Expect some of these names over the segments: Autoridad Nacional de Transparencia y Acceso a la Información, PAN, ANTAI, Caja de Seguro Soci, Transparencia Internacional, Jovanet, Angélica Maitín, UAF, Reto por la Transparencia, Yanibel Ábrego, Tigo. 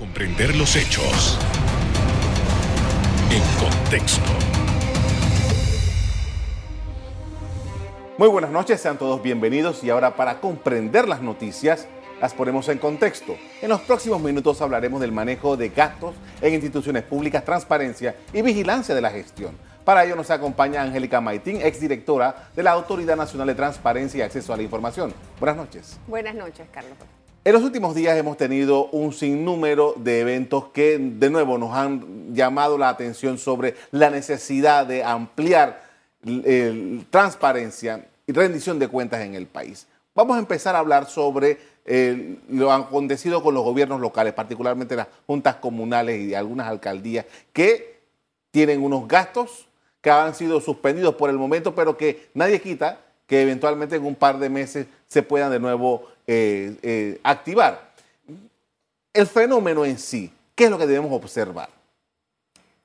Comprender los hechos en contexto. Muy buenas noches, sean todos bienvenidos y ahora para comprender las noticias las ponemos en contexto. En los próximos minutos hablaremos del manejo de gastos en instituciones públicas, transparencia y vigilancia de la gestión. Para ello nos acompaña Angélica Maitín, exdirectora de la Autoridad Nacional de Transparencia y Acceso a la Información. Buenas noches. Buenas noches, Carlos. En los últimos días hemos tenido un sinnúmero de eventos que de nuevo nos han llamado la atención sobre la necesidad de ampliar transparencia y rendición de cuentas en el país. Vamos a empezar a hablar sobre lo acontecido con los gobiernos locales, particularmente las juntas comunales y de algunas alcaldías que tienen unos gastos que han sido suspendidos por el momento, pero que nadie quita que eventualmente en un par de meses se puedan de nuevo activar. El fenómeno en sí, ¿qué es lo que debemos observar?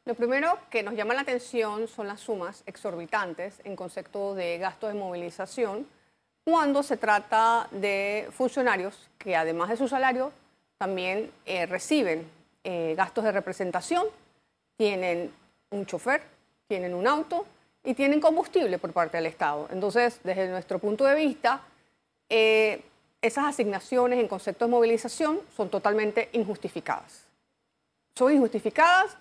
Lo primero que nos llama la atención son las sumas exorbitantes en concepto de gastos de movilización, cuando se trata de funcionarios que además de su salario también reciben gastos de representación, tienen un chofer, tienen un auto y tienen combustible por parte del Estado. Entonces, desde nuestro punto de vista, esas asignaciones en concepto de movilización son totalmente injustificadas. Son injustificadas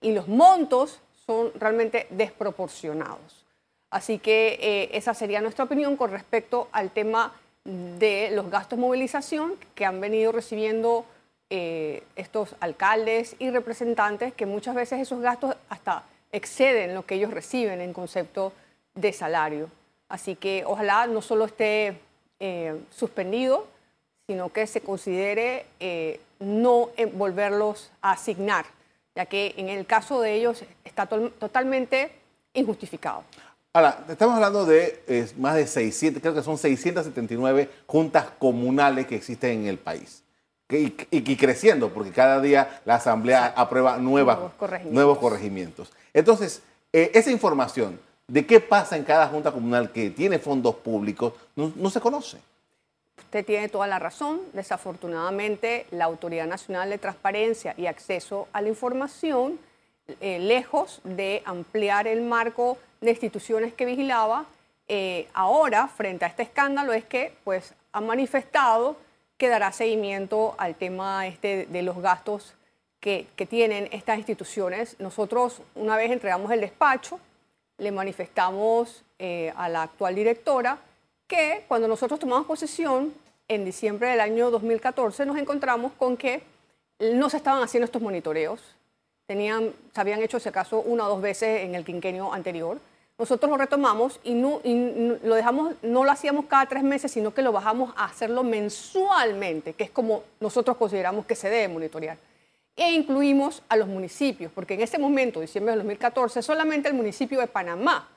y los montos son realmente desproporcionados. Así que esa sería nuestra opinión con respecto al tema de los gastos de movilización que han venido recibiendo estos alcaldes y representantes, que muchas veces esos gastos hasta exceden lo que ellos reciben en concepto de salario. Así que ojalá no solo esté suspendido, sino que se considere no volverlos a asignar, ya que en el caso de ellos está totalmente injustificado. Ahora, estamos hablando de más de 600, creo que son 679 juntas comunales que existen en el país. Y creciendo, porque cada día la Asamblea aprueba nuevos corregimientos. Entonces, esa información de qué pasa en cada junta comunal que tiene fondos públicos no se conoce. Usted tiene toda la razón. Desafortunadamente, la Autoridad Nacional de Transparencia y Acceso a la Información, lejos de ampliar el marco de instituciones que vigilaba, ahora, frente a este escándalo, es que pues ha manifestado que dará seguimiento al tema de los gastos que tienen estas instituciones. Nosotros, una vez entregamos el despacho, le manifestamos a la actual directora que cuando nosotros tomamos posesión en diciembre del año 2014 nos encontramos con que no se estaban haciendo estos monitoreos. Se habían hecho, si acaso, una o dos veces en el quinquenio anterior. Nosotros lo retomamos y lo dejamos, no lo hacíamos cada 3 meses, sino que lo bajamos a hacerlo mensualmente, que es como nosotros consideramos que se debe monitorear. E incluimos a los municipios, porque en ese momento, diciembre de 2014, solamente el municipio de Panamá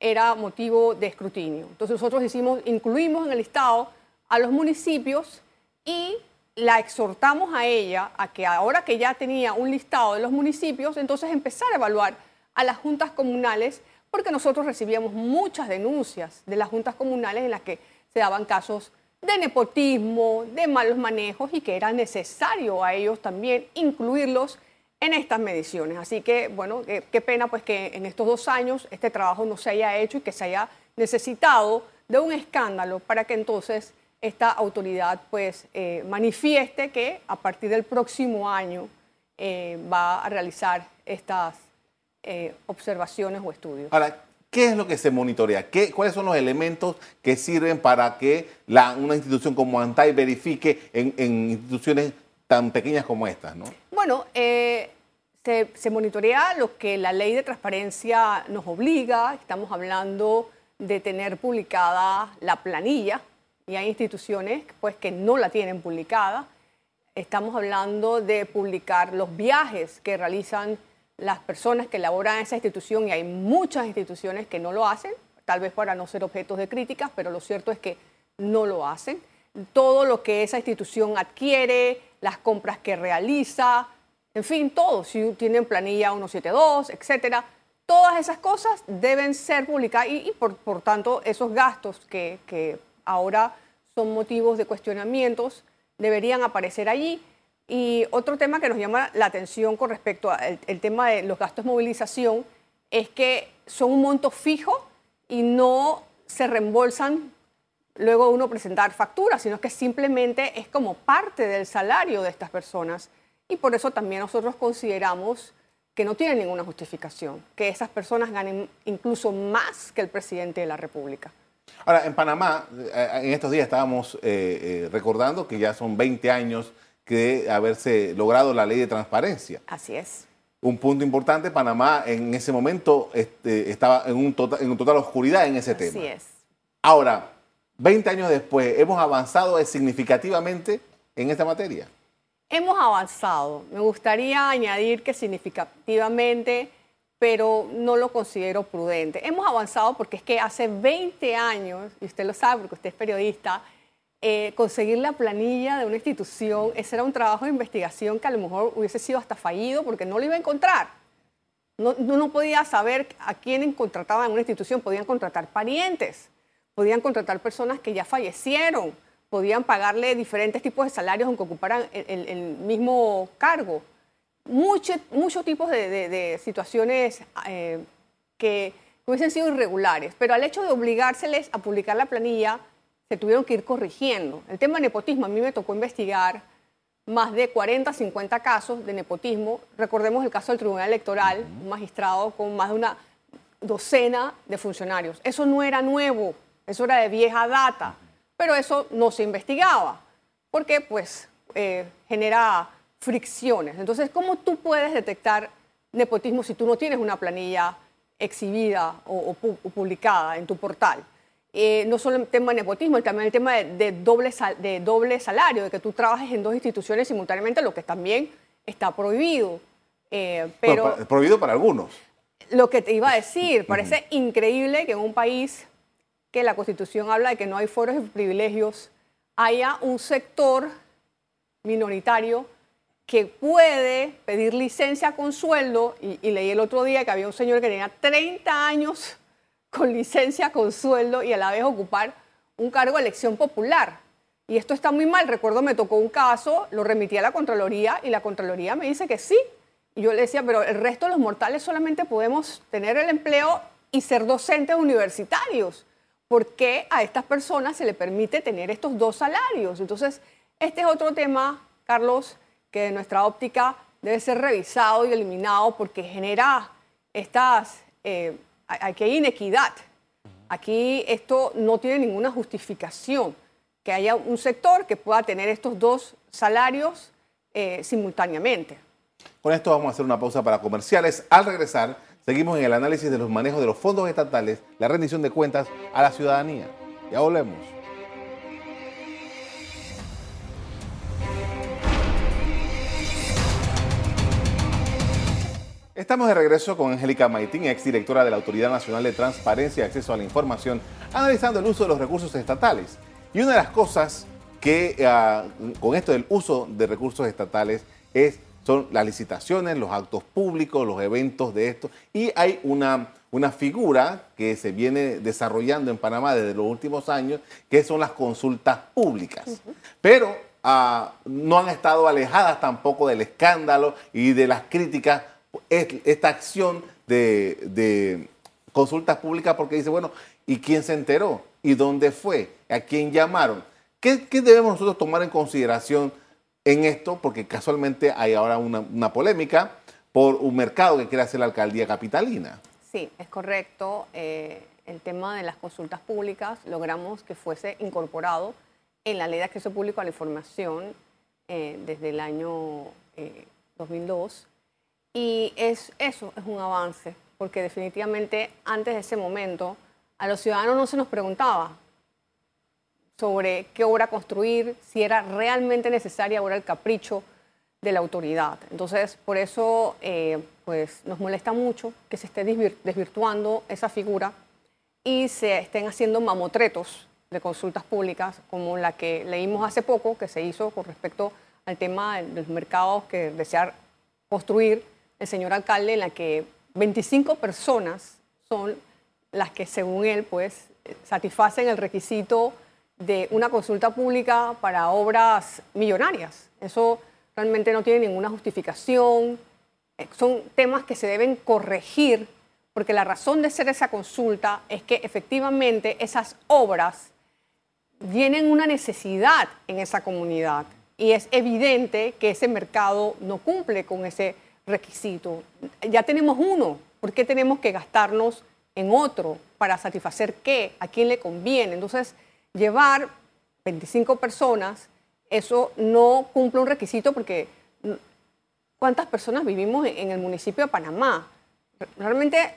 era motivo de escrutinio. Entonces nosotros incluimos en el listado a los municipios y la exhortamos a ella a que ahora que ya tenía un listado de los municipios, entonces empezar a evaluar a las juntas comunales, porque nosotros recibíamos muchas denuncias de las juntas comunales en las que se daban casos de nepotismo, de malos manejos y que era necesario a ellos también incluirlos en estas mediciones. Así que, bueno, qué pena pues que en estos 2 años este trabajo no se haya hecho y que se haya necesitado de un escándalo para que entonces esta autoridad pues manifieste que a partir del próximo año va a realizar estas observaciones o estudios. Ahora, ¿qué es lo que se monitorea? ¿Cuáles son los elementos que sirven para que una institución como ANTAI verifique en instituciones tan pequeñas como estas, ¿no? Bueno, se monitorea lo que la ley de transparencia nos obliga. Estamos hablando de tener publicada la planilla, y hay instituciones pues, que no la tienen publicada. Estamos hablando de publicar los viajes que realizan las personas que laboran en esa institución, y hay muchas instituciones que no lo hacen, tal vez para no ser objetos de críticas, pero lo cierto es que no lo hacen. Todo lo que esa institución adquiere, las compras que realiza, en fin, todo. Si tienen planilla 172, etcétera, todas esas cosas deben ser publicadas y por tanto, esos gastos que ahora son motivos de cuestionamientos, deberían aparecer allí, Y otro tema que nos llama la atención con respecto al tema de los gastos de movilización es que son un monto fijo y no se reembolsan luego de uno presentar facturas, sino que simplemente es como parte del salario de estas personas. Y por eso también nosotros consideramos que no tiene ninguna justificación, que esas personas ganen incluso más que el presidente de la República. Ahora, en Panamá, en estos días estábamos recordando que ya son 20 años de haberse logrado la ley de transparencia. Así es. Un punto importante, Panamá en ese momento estaba en total oscuridad en ese tema. Así es. Ahora, 20 años después, ¿hemos avanzado significativamente en esta materia? Hemos avanzado. Me gustaría añadir que significativamente, pero no lo considero prudente. Hemos avanzado porque es que hace 20 años, y usted lo sabe porque usted es periodista, conseguir la planilla de una institución, ese era un trabajo de investigación que a lo mejor hubiese sido hasta fallido porque no lo iba a encontrar. No podía saber a quién contrataban en una institución. Podían contratar parientes, podían contratar personas que ya fallecieron, podían pagarle diferentes tipos de salarios aunque ocuparan el mismo cargo. Muchos tipos de situaciones que hubiesen sido irregulares, pero al hecho de obligárseles a publicar la planilla, se tuvieron que ir corrigiendo. El tema de nepotismo, a mí me tocó investigar más de 40, 50 casos de nepotismo. Recordemos el caso del Tribunal Electoral, un magistrado con más de una docena de funcionarios. Eso no era nuevo, eso era de vieja data, pero eso no se investigaba, porque pues genera fricciones. Entonces, ¿cómo tú puedes detectar nepotismo si tú no tienes una planilla exhibida o publicada en tu portal? No solo el tema de nepotismo, también el tema de doble salario, de que tú trabajes en dos instituciones simultáneamente, lo que también está prohibido. Pero prohibido para algunos. Lo que te iba a decir, parece increíble que en un país que la Constitución habla de que no hay foros y privilegios, haya un sector minoritario que puede pedir licencia con sueldo, y leí el otro día que había un señor que tenía 30 años con licencia, con sueldo, y a la vez ocupar un cargo de elección popular. Y esto está muy mal. Recuerdo, me tocó un caso, lo remití a la Contraloría, y la Contraloría me dice que sí. Y yo le decía, pero el resto de los mortales solamente podemos tener el empleo y ser docentes universitarios. ¿Por qué a estas personas se les permite tener estos dos salarios? Entonces, este es otro tema, Carlos, que de nuestra óptica debe ser revisado y eliminado porque genera estas... Aquí hay inequidad, aquí esto no tiene ninguna justificación, que haya un sector que pueda tener estos dos salarios simultáneamente. Con esto vamos a hacer una pausa para comerciales. Al regresar, seguimos en el análisis de los manejos de los fondos estatales, la rendición de cuentas a la ciudadanía. Ya volvemos. Estamos de regreso con Angélica Maitín, exdirectora de la Autoridad Nacional de Transparencia y Acceso a la Información, analizando el uso de los recursos estatales. Y una de las cosas que, con esto del uso de recursos estatales, son las licitaciones, los actos públicos, los eventos de esto. Y hay una figura que se viene desarrollando en Panamá desde los últimos años, que son las consultas públicas. Pero no han estado alejadas tampoco del escándalo y de las críticas esta acción de consultas públicas, porque dice, bueno, ¿y quién se enteró? ¿Y dónde fue? ¿A quién llamaron? ¿Qué debemos nosotros tomar en consideración en esto? Porque casualmente hay ahora una polémica por un mercado que quiere hacer la alcaldía capitalina. Sí, es correcto. El tema de las consultas públicas logramos que fuese incorporado en la Ley de Acceso Público a la Información desde el año 2002. Y eso es un avance, porque definitivamente antes de ese momento a los ciudadanos no se nos preguntaba sobre qué obra construir, si era realmente necesaria o era el capricho de la autoridad. Entonces, por eso pues nos molesta mucho que se esté desvirtuando esa figura y se estén haciendo mamotretos de consultas públicas, como la que leímos hace poco, que se hizo con respecto al tema de los mercados que desea construir el señor alcalde, en la que 25 personas son las que, según él, pues, satisfacen el requisito de una consulta pública para obras millonarias. Eso realmente no tiene ninguna justificación. Son temas que se deben corregir, porque la razón de hacer esa consulta es que efectivamente esas obras tienen una necesidad en esa comunidad y es evidente que ese mercado no cumple con ese requisito. Ya tenemos uno, ¿por qué tenemos que gastarnos en otro? ¿Para satisfacer qué? ¿A quién le conviene? Entonces, llevar 25 personas, eso no cumple un requisito porque ¿cuántas personas vivimos en el municipio de Panamá? Realmente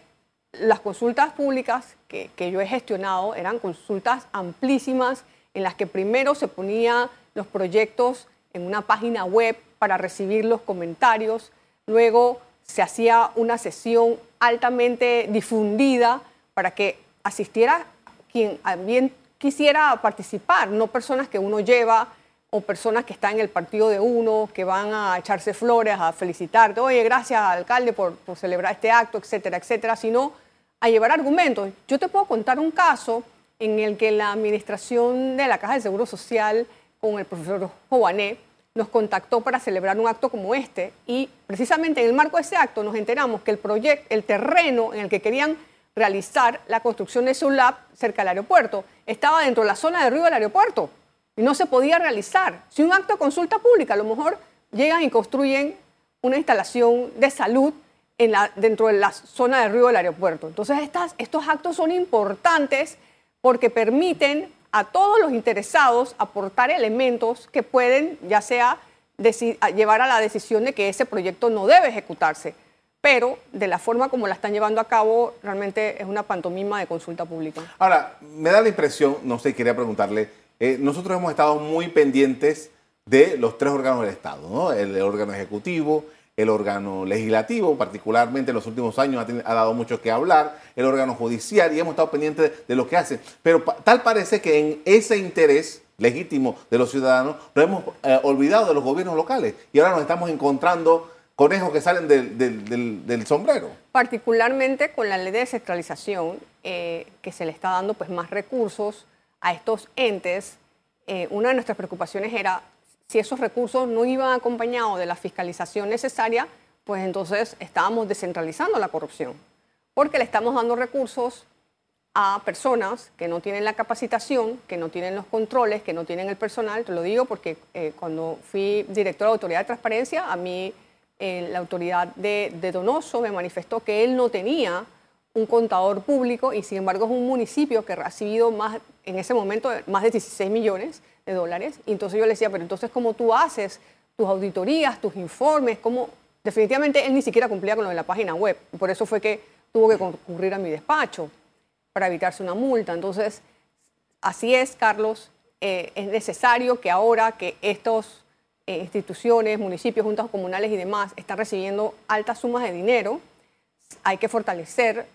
las consultas públicas que yo he gestionado eran consultas amplísimas en las que primero se ponían los proyectos en una página web para recibir los comentarios, luego se hacía una sesión altamente difundida para que asistiera quien bien quisiera participar, no personas que uno lleva o personas que están en el partido de uno, que van a echarse flores, a felicitarte, oye, gracias alcalde por celebrar este acto, etcétera, etcétera, sino a llevar argumentos. Yo te puedo contar un caso en el que la administración de la Caja de Seguro Social con el profesor Jovanet nos contactó para celebrar un acto como este y precisamente en el marco de ese acto nos enteramos que el terreno en el que querían realizar la construcción de su lab cerca del aeropuerto estaba dentro de la zona de ruido del aeropuerto y no se podía realizar. Si un acto de consulta pública, a lo mejor llegan y construyen una instalación de salud dentro de la zona de ruido del aeropuerto. Entonces estos actos son importantes porque permiten a todos los interesados aportar elementos que pueden, ya sea llevar a la decisión de que ese proyecto no debe ejecutarse, pero de la forma como la están llevando a cabo realmente es una pantomima de consulta pública. Ahora, me da la impresión, no sé, quería preguntarle, nosotros hemos estado muy pendientes de los tres órganos del Estado, ¿no? El órgano ejecutivo, el órgano legislativo, particularmente en los últimos años ha dado mucho que hablar, el órgano judicial, y hemos estado pendientes de lo que hace. Pero tal parece que en ese interés legítimo de los ciudadanos nos hemos olvidado de los gobiernos locales y ahora nos estamos encontrando conejos que salen del sombrero. Particularmente con la ley de descentralización, que se le está dando pues, más recursos a estos entes, una de nuestras preocupaciones era si esos recursos no iban acompañados de la fiscalización necesaria, pues entonces estábamos descentralizando la corrupción, porque le estamos dando recursos a personas que no tienen la capacitación, que no tienen los controles, que no tienen el personal. Te lo digo porque cuando fui directora de la Autoridad de Transparencia, a mí la autoridad de Donoso me manifestó que él no tenía un contador público y sin embargo es un municipio que ha recibido más, en ese momento más de 16 millones de dólares. Y entonces yo le decía, pero entonces ¿cómo tú haces tus auditorías, tus informes? ¿Cómo? Definitivamente él ni siquiera cumplía con lo de la página web. Por eso fue que tuvo que concurrir a mi despacho para evitarse una multa. Entonces, así es, Carlos, es necesario que ahora que estas instituciones, municipios, juntas comunales y demás están recibiendo altas sumas de dinero, hay que fortalecer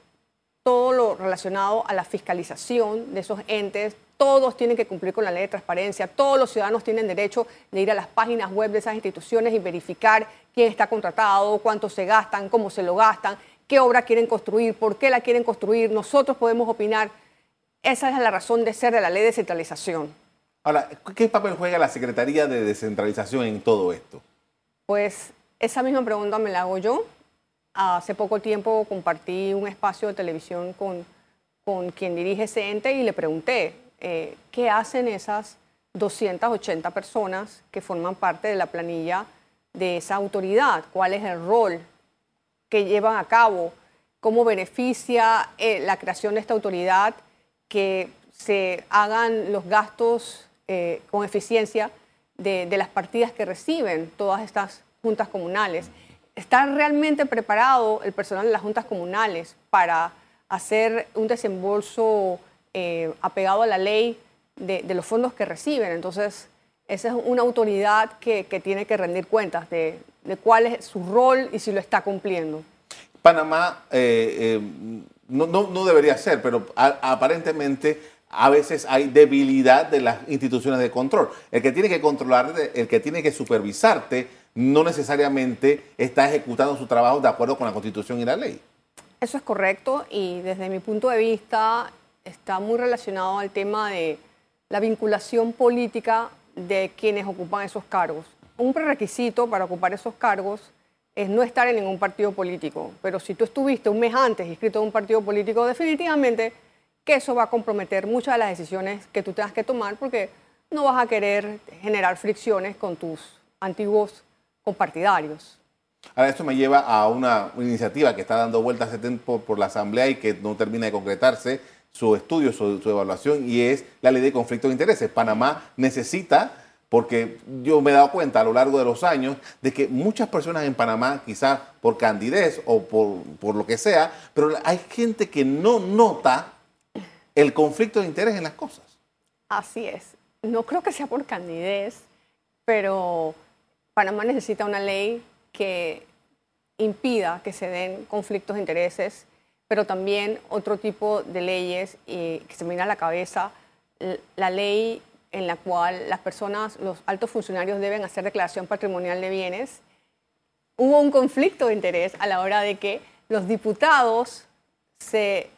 todo lo relacionado a la fiscalización de esos entes. Todos tienen que cumplir con la ley de transparencia, todos los ciudadanos tienen derecho de ir a las páginas web de esas instituciones y verificar quién está contratado, cuánto se gastan, cómo se lo gastan, qué obra quieren construir, por qué la quieren construir. Nosotros podemos opinar. Esa es la razón de ser de la ley de descentralización. Ahora, ¿qué papel juega la Secretaría de Descentralización en todo esto? Pues esa misma pregunta me la hago yo. Hace poco tiempo compartí un espacio de televisión con quien dirige ese ente y le pregunté, ¿qué hacen esas 280 personas que forman parte de la planilla de esa autoridad? ¿Cuál es el rol que llevan a cabo? ¿Cómo beneficia la creación de esta autoridad que se hagan los gastos con eficiencia de las partidas que reciben todas estas juntas comunales? ¿Está realmente preparado el personal de las juntas comunales para hacer un desembolso apegado a la ley de los fondos que reciben? Entonces, esa es una autoridad que tiene que rendir cuentas de cuál es su rol y si lo está cumpliendo. Panamá no debería ser, pero aparentemente a veces hay debilidad de las instituciones de control. El que tiene que controlarte, el que tiene que supervisarte, no necesariamente está ejecutando su trabajo de acuerdo con la Constitución y la ley. Eso es correcto y desde mi punto de vista está muy relacionado al tema de la vinculación política de quienes ocupan esos cargos. un prerequisito para ocupar esos cargos es no estar en ningún partido político. Pero si tú estuviste un mes antes inscrito en un partido político, definitivamente que eso va a comprometer muchas de las decisiones que tú tengas que tomar, porque no vas a querer generar fricciones con tus antiguos compartidarios. Ahora, esto me lleva a una iniciativa que está dando vueltas hace tiempo por la Asamblea y que no termina de concretarse su estudio, su evaluación, y es la ley de conflicto de intereses. Panamá necesita, porque yo me he dado cuenta a lo largo de los años de que muchas personas en Panamá, quizás por candidez o por lo que sea, pero hay gente que no nota el conflicto de interés en las cosas. Así es. No creo que sea por candidez, pero Panamá necesita una ley que impida que se den conflictos de intereses, pero también otro tipo de leyes que se me viene a la cabeza, la ley en la cual las personas, los altos funcionarios deben hacer declaración patrimonial de bienes. Hubo un conflicto de interés a la hora de que los diputados se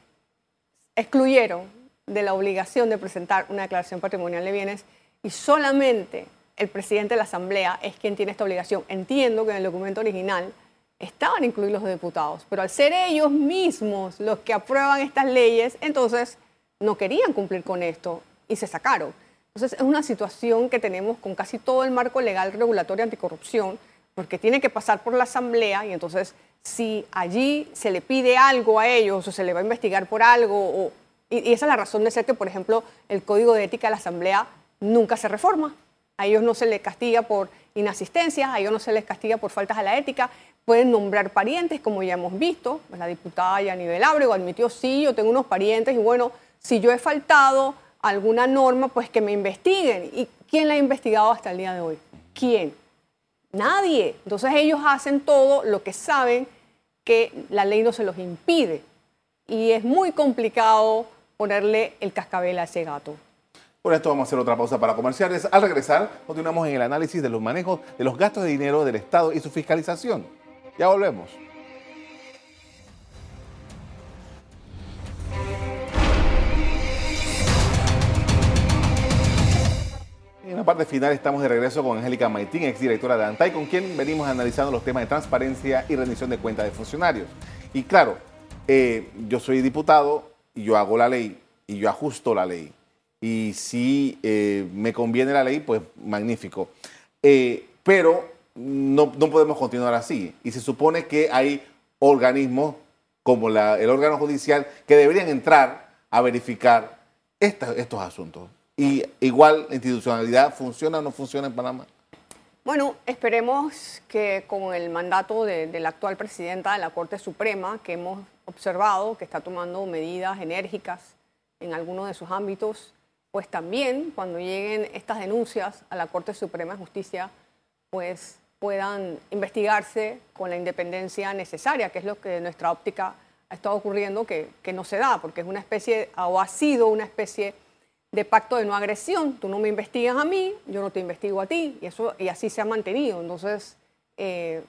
excluyeron de la obligación de presentar una declaración patrimonial de bienes y solamente el presidente de la Asamblea es quien tiene esta obligación. Entiendo que en el documento original estaban incluidos los diputados, pero al ser ellos mismos los que aprueban estas leyes, entonces no querían cumplir con esto y se sacaron. Entonces es una situación que tenemos con casi todo el marco legal regulatorio anticorrupción, porque tiene que pasar por la Asamblea y entonces si allí se le pide algo a ellos o se le va a investigar por algo, y esa es la razón de ser que, por ejemplo, el Código de Ética de la Asamblea nunca se reforma. A ellos no se les castiga por inasistencias, a ellos no se les castiga por faltas a la ética. Pueden nombrar parientes, como ya hemos visto. Pues la diputada Yanibel Ábrego admitió, sí, yo tengo unos parientes y bueno, si yo he faltado a alguna norma, pues que me investiguen. ¿Y quién la ha investigado hasta el día de hoy? ¿Quién? Nadie. Entonces ellos hacen todo lo que saben que la ley no se los impide. Y es muy complicado ponerle el cascabel a ese gato. Por esto vamos a hacer otra pausa para comerciales. Al regresar, continuamos en el análisis de los manejos de los gastos de dinero del Estado y su fiscalización. Ya volvemos. En la parte final estamos de regreso con Angélica Maitín, exdirectora de ANTAI, con quien venimos analizando los temas de transparencia y rendición de cuentas de funcionarios. Y claro, yo soy diputado y yo hago la ley y yo ajusto la ley. Y si me conviene la ley, pues magnífico. Pero no podemos continuar así. Y se supone que hay organismos como el órgano judicial que deberían entrar a verificar estos asuntos. Y igual, ¿la institucionalidad funciona o no funciona en Panamá? Bueno, esperemos que con el mandato de la actual presidenta de la Corte Suprema, que hemos observado que está tomando medidas enérgicas en algunos de sus ámbitos, pues también cuando lleguen estas denuncias a la Corte Suprema de Justicia, pues puedan investigarse con la independencia necesaria, que es lo que en nuestra óptica ha estado ocurriendo, que no se da, porque es una especie, o ha sido una especie de pacto de no agresión. Tú no me investigas a mí, yo no te investigo a ti, y así se ha mantenido. Entonces,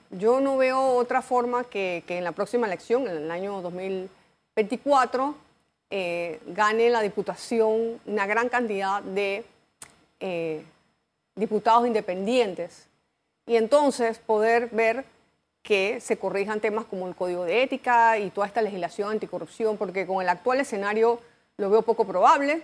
yo no veo otra forma que en la próxima elección, en el año 2024, gane la diputación una gran cantidad de diputados independientes y entonces poder ver que se corrijan temas como el Código de Ética y toda esta legislación anticorrupción, porque con el actual escenario lo veo poco probable.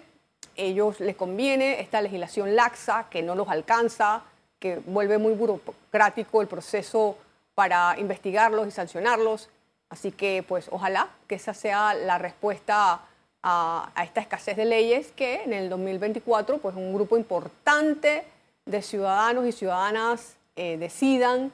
Ellos les conviene esta legislación laxa que no los alcanza, que vuelve muy burocrático el proceso para investigarlos y sancionarlos. Así que pues ojalá que esa sea la respuesta a esta escasez de leyes que en el 2024 pues un grupo importante de ciudadanos y ciudadanas decidan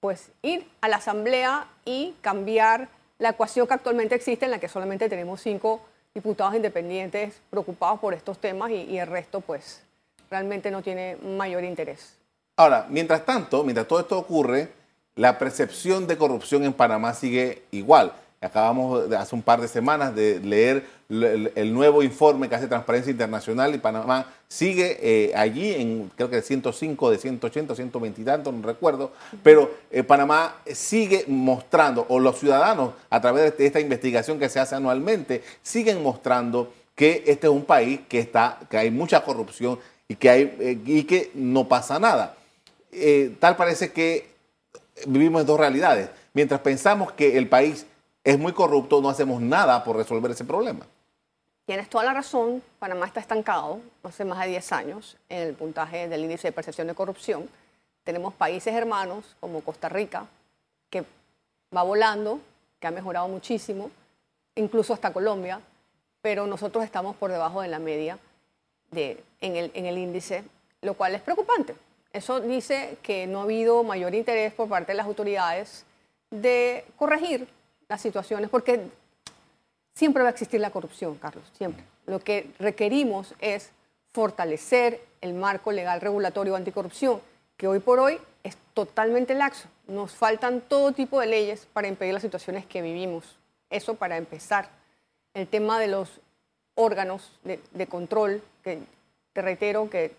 pues ir a la Asamblea y cambiar la ecuación que actualmente existe en la que solamente tenemos 5 diputados independientes preocupados por estos temas y el resto pues realmente no tiene mayor interés. Ahora, mientras tanto, mientras todo esto ocurre, la percepción de corrupción en Panamá sigue igual. Acabamos hace un par de semanas de leer el nuevo informe que hace Transparencia Internacional y Panamá sigue allí en creo que 105 de 180, 120 y tanto, no recuerdo, pero Panamá sigue mostrando, o los ciudadanos a través de esta investigación que se hace anualmente, siguen mostrando que este es un país que hay mucha corrupción y que no pasa nada. tal parece que vivimos en dos realidades. Mientras pensamos que el país es muy corrupto, no hacemos nada por resolver ese problema. Tienes toda la razón. Panamá está estancado hace más de 10 años en el puntaje del índice de percepción de corrupción. Tenemos países hermanos como Costa Rica, que va volando, que ha mejorado muchísimo, incluso hasta Colombia, pero nosotros estamos por debajo de la media en el índice, lo cual es preocupante. Eso dice que no ha habido mayor interés por parte de las autoridades de corregir las situaciones, porque siempre va a existir la corrupción, Carlos, siempre. Lo que requerimos es fortalecer el marco legal regulatorio anticorrupción, que hoy por hoy es totalmente laxo. Nos faltan todo tipo de leyes para impedir las situaciones que vivimos. Eso para empezar. El tema de los órganos de control, que te reitero que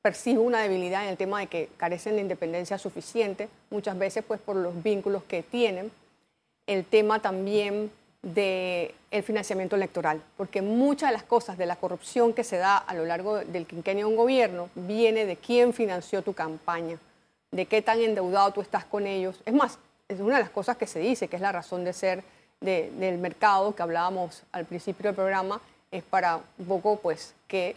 percibo una debilidad en el tema de que carecen de independencia suficiente, muchas veces pues por los vínculos que tienen. El tema también del financiamiento electoral, porque muchas de las cosas de la corrupción que se da a lo largo del quinquenio de un gobierno viene de quién financió tu campaña, de qué tan endeudado tú estás con ellos. Es más, es una de las cosas que se dice, que es la razón de ser del mercado que hablábamos al principio del programa, es para un poco pues que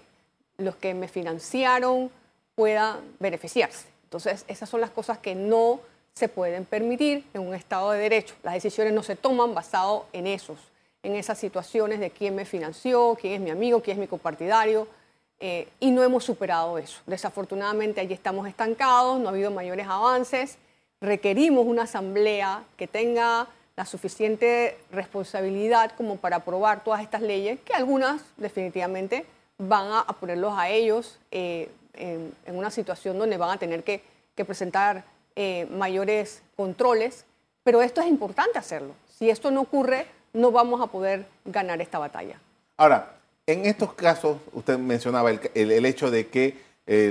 los que me financiaron puedan beneficiarse. Entonces, esas son las cosas que no se pueden permitir en un Estado de Derecho. Las decisiones no se toman basado en esas situaciones de quién me financió, quién es mi amigo, quién es mi copartidario, y no hemos superado eso. Desafortunadamente, allí estamos estancados, no ha habido mayores avances. Requerimos una asamblea que tenga la suficiente responsabilidad como para aprobar todas estas leyes, que algunas definitivamente van a ponerlos a ellos en una situación donde van a tener que presentar mayores controles, pero esto es importante hacerlo. Si esto no ocurre, no vamos a poder ganar esta batalla. Ahora, en estos casos, usted mencionaba el hecho de que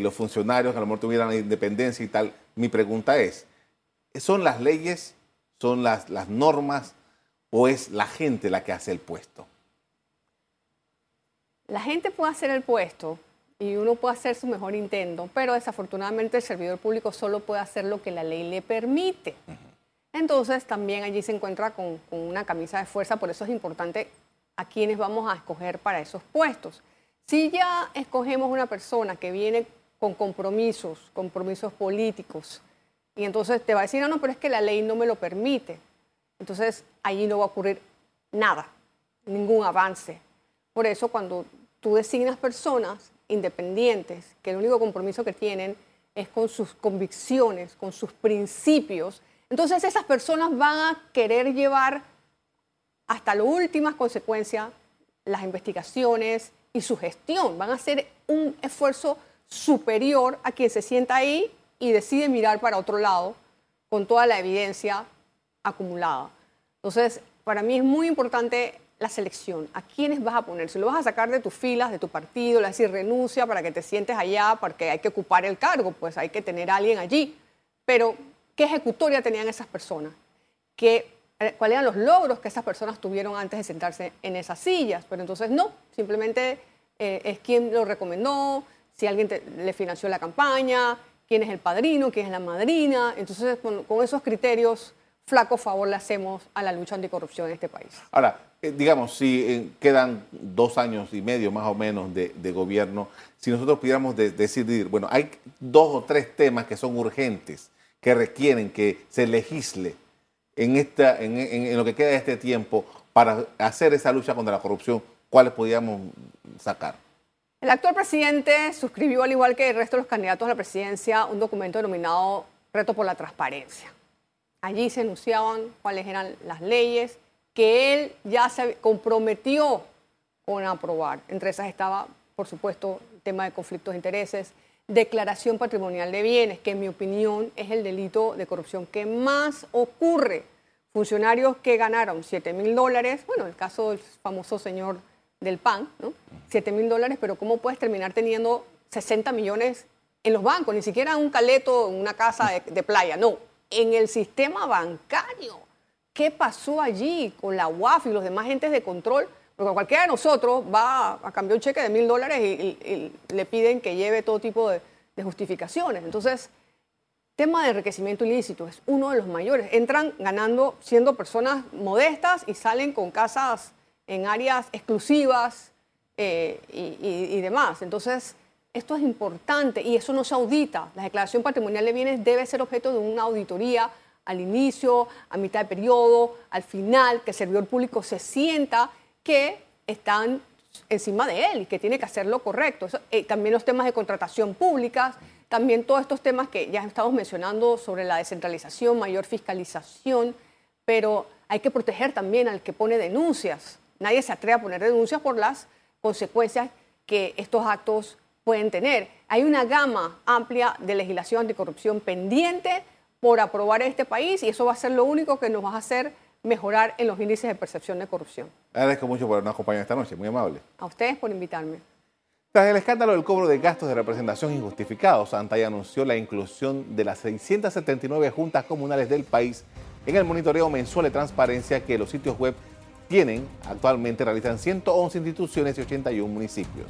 los funcionarios a lo mejor tuvieran independencia y tal. Mi pregunta es, ¿son las leyes, son las normas o es la gente la que hace el puesto? La gente puede hacer el puesto y uno puede hacer su mejor intento, pero desafortunadamente el servidor público solo puede hacer lo que la ley le permite. Entonces también allí se encuentra con una camisa de fuerza, por eso es importante a quienes vamos a escoger para esos puestos. Si ya escogemos una persona que viene con compromisos políticos, y entonces te va a decir, no, pero es que la ley no me lo permite. Entonces allí no va a ocurrir nada, ningún avance. Por eso cuando tú designas personas independientes, que el único compromiso que tienen es con sus convicciones, con sus principios, entonces esas personas van a querer llevar hasta las últimas consecuencias las investigaciones y su gestión. Van a hacer un esfuerzo superior a quien se sienta ahí y decide mirar para otro lado con toda la evidencia acumulada. Entonces, para mí es muy importante la selección, a quiénes vas a poner. Si lo vas a sacar de tus filas, de tu partido, le vas a decir renuncia para que te sientes allá, porque hay que ocupar el cargo, pues hay que tener a alguien allí. Pero, ¿qué ejecutoria tenían esas personas? ¿Cuáles eran los logros que esas personas tuvieron antes de sentarse en esas sillas? Pero entonces no, simplemente es quién lo recomendó, si alguien le financió la campaña, quién es el padrino, quién es la madrina. Entonces, con esos criterios, flaco favor le hacemos a la lucha anticorrupción en este país. Ahora, digamos, si quedan 2 años y medio más o menos de gobierno, si nosotros pudiéramos decidir, bueno, hay 2 o 3 temas que son urgentes, que requieren que se legisle en lo que queda de este tiempo para hacer esa lucha contra la corrupción, ¿cuáles podríamos sacar? El actual presidente suscribió, al igual que el resto de los candidatos a la presidencia, un documento denominado Reto por la Transparencia. Allí se anunciaban cuáles eran las leyes que él ya se comprometió con aprobar. Entre esas estaba, por supuesto, el tema de conflictos de intereses, declaración patrimonial de bienes, que en mi opinión es el delito de corrupción que más ocurre. Funcionarios que ganaron $7.000, bueno, el caso del famoso señor del PAN, ¿no? $7.000, pero ¿cómo puedes terminar teniendo 60 millones en los bancos? Ni siquiera un caleto en una casa de playa, no. En el sistema bancario. ¿Qué pasó allí con la UAF y los demás entes de control? Porque cualquiera de nosotros va a cambiar un cheque de $1.000 y le piden que lleve todo tipo de justificaciones. Entonces, Tema de enriquecimiento ilícito es uno de los mayores. Entran ganando siendo personas modestas y salen con casas en áreas exclusivas y demás. Entonces, esto es importante y eso no se audita. La declaración patrimonial de bienes debe ser objeto de una auditoría al inicio, a mitad de periodo, al final, que el servidor público se sienta que están encima de él y que tiene que hacer lo correcto. Eso, también los temas de contratación públicas, también todos estos temas que ya estamos mencionando sobre la descentralización, mayor fiscalización, pero hay que proteger también al que pone denuncias. Nadie se atreve a poner denuncias por las consecuencias que estos actos pueden tener. Hay una gama amplia de legislación anticorrupción pendiente por aprobar en este país y eso va a ser lo único que nos va a hacer mejorar en los índices de percepción de corrupción. Agradezco mucho por habernos acompañado esta noche, muy amable. A ustedes por invitarme. Tras el escándalo del cobro de gastos de representación injustificados, Antai anunció la inclusión de las 679 juntas comunales del país en el monitoreo mensual de transparencia que los sitios web tienen. Actualmente realizan 111 instituciones y 81 municipios.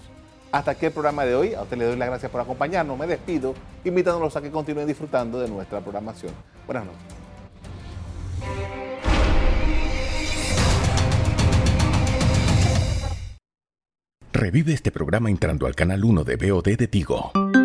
Hasta aquí el programa de hoy. A ustedes les doy las gracias por acompañarnos. Me despido, invitándolos a que continúen disfrutando de nuestra programación. Buenas noches. Revive este programa entrando al canal 1 de VOD de Tigo.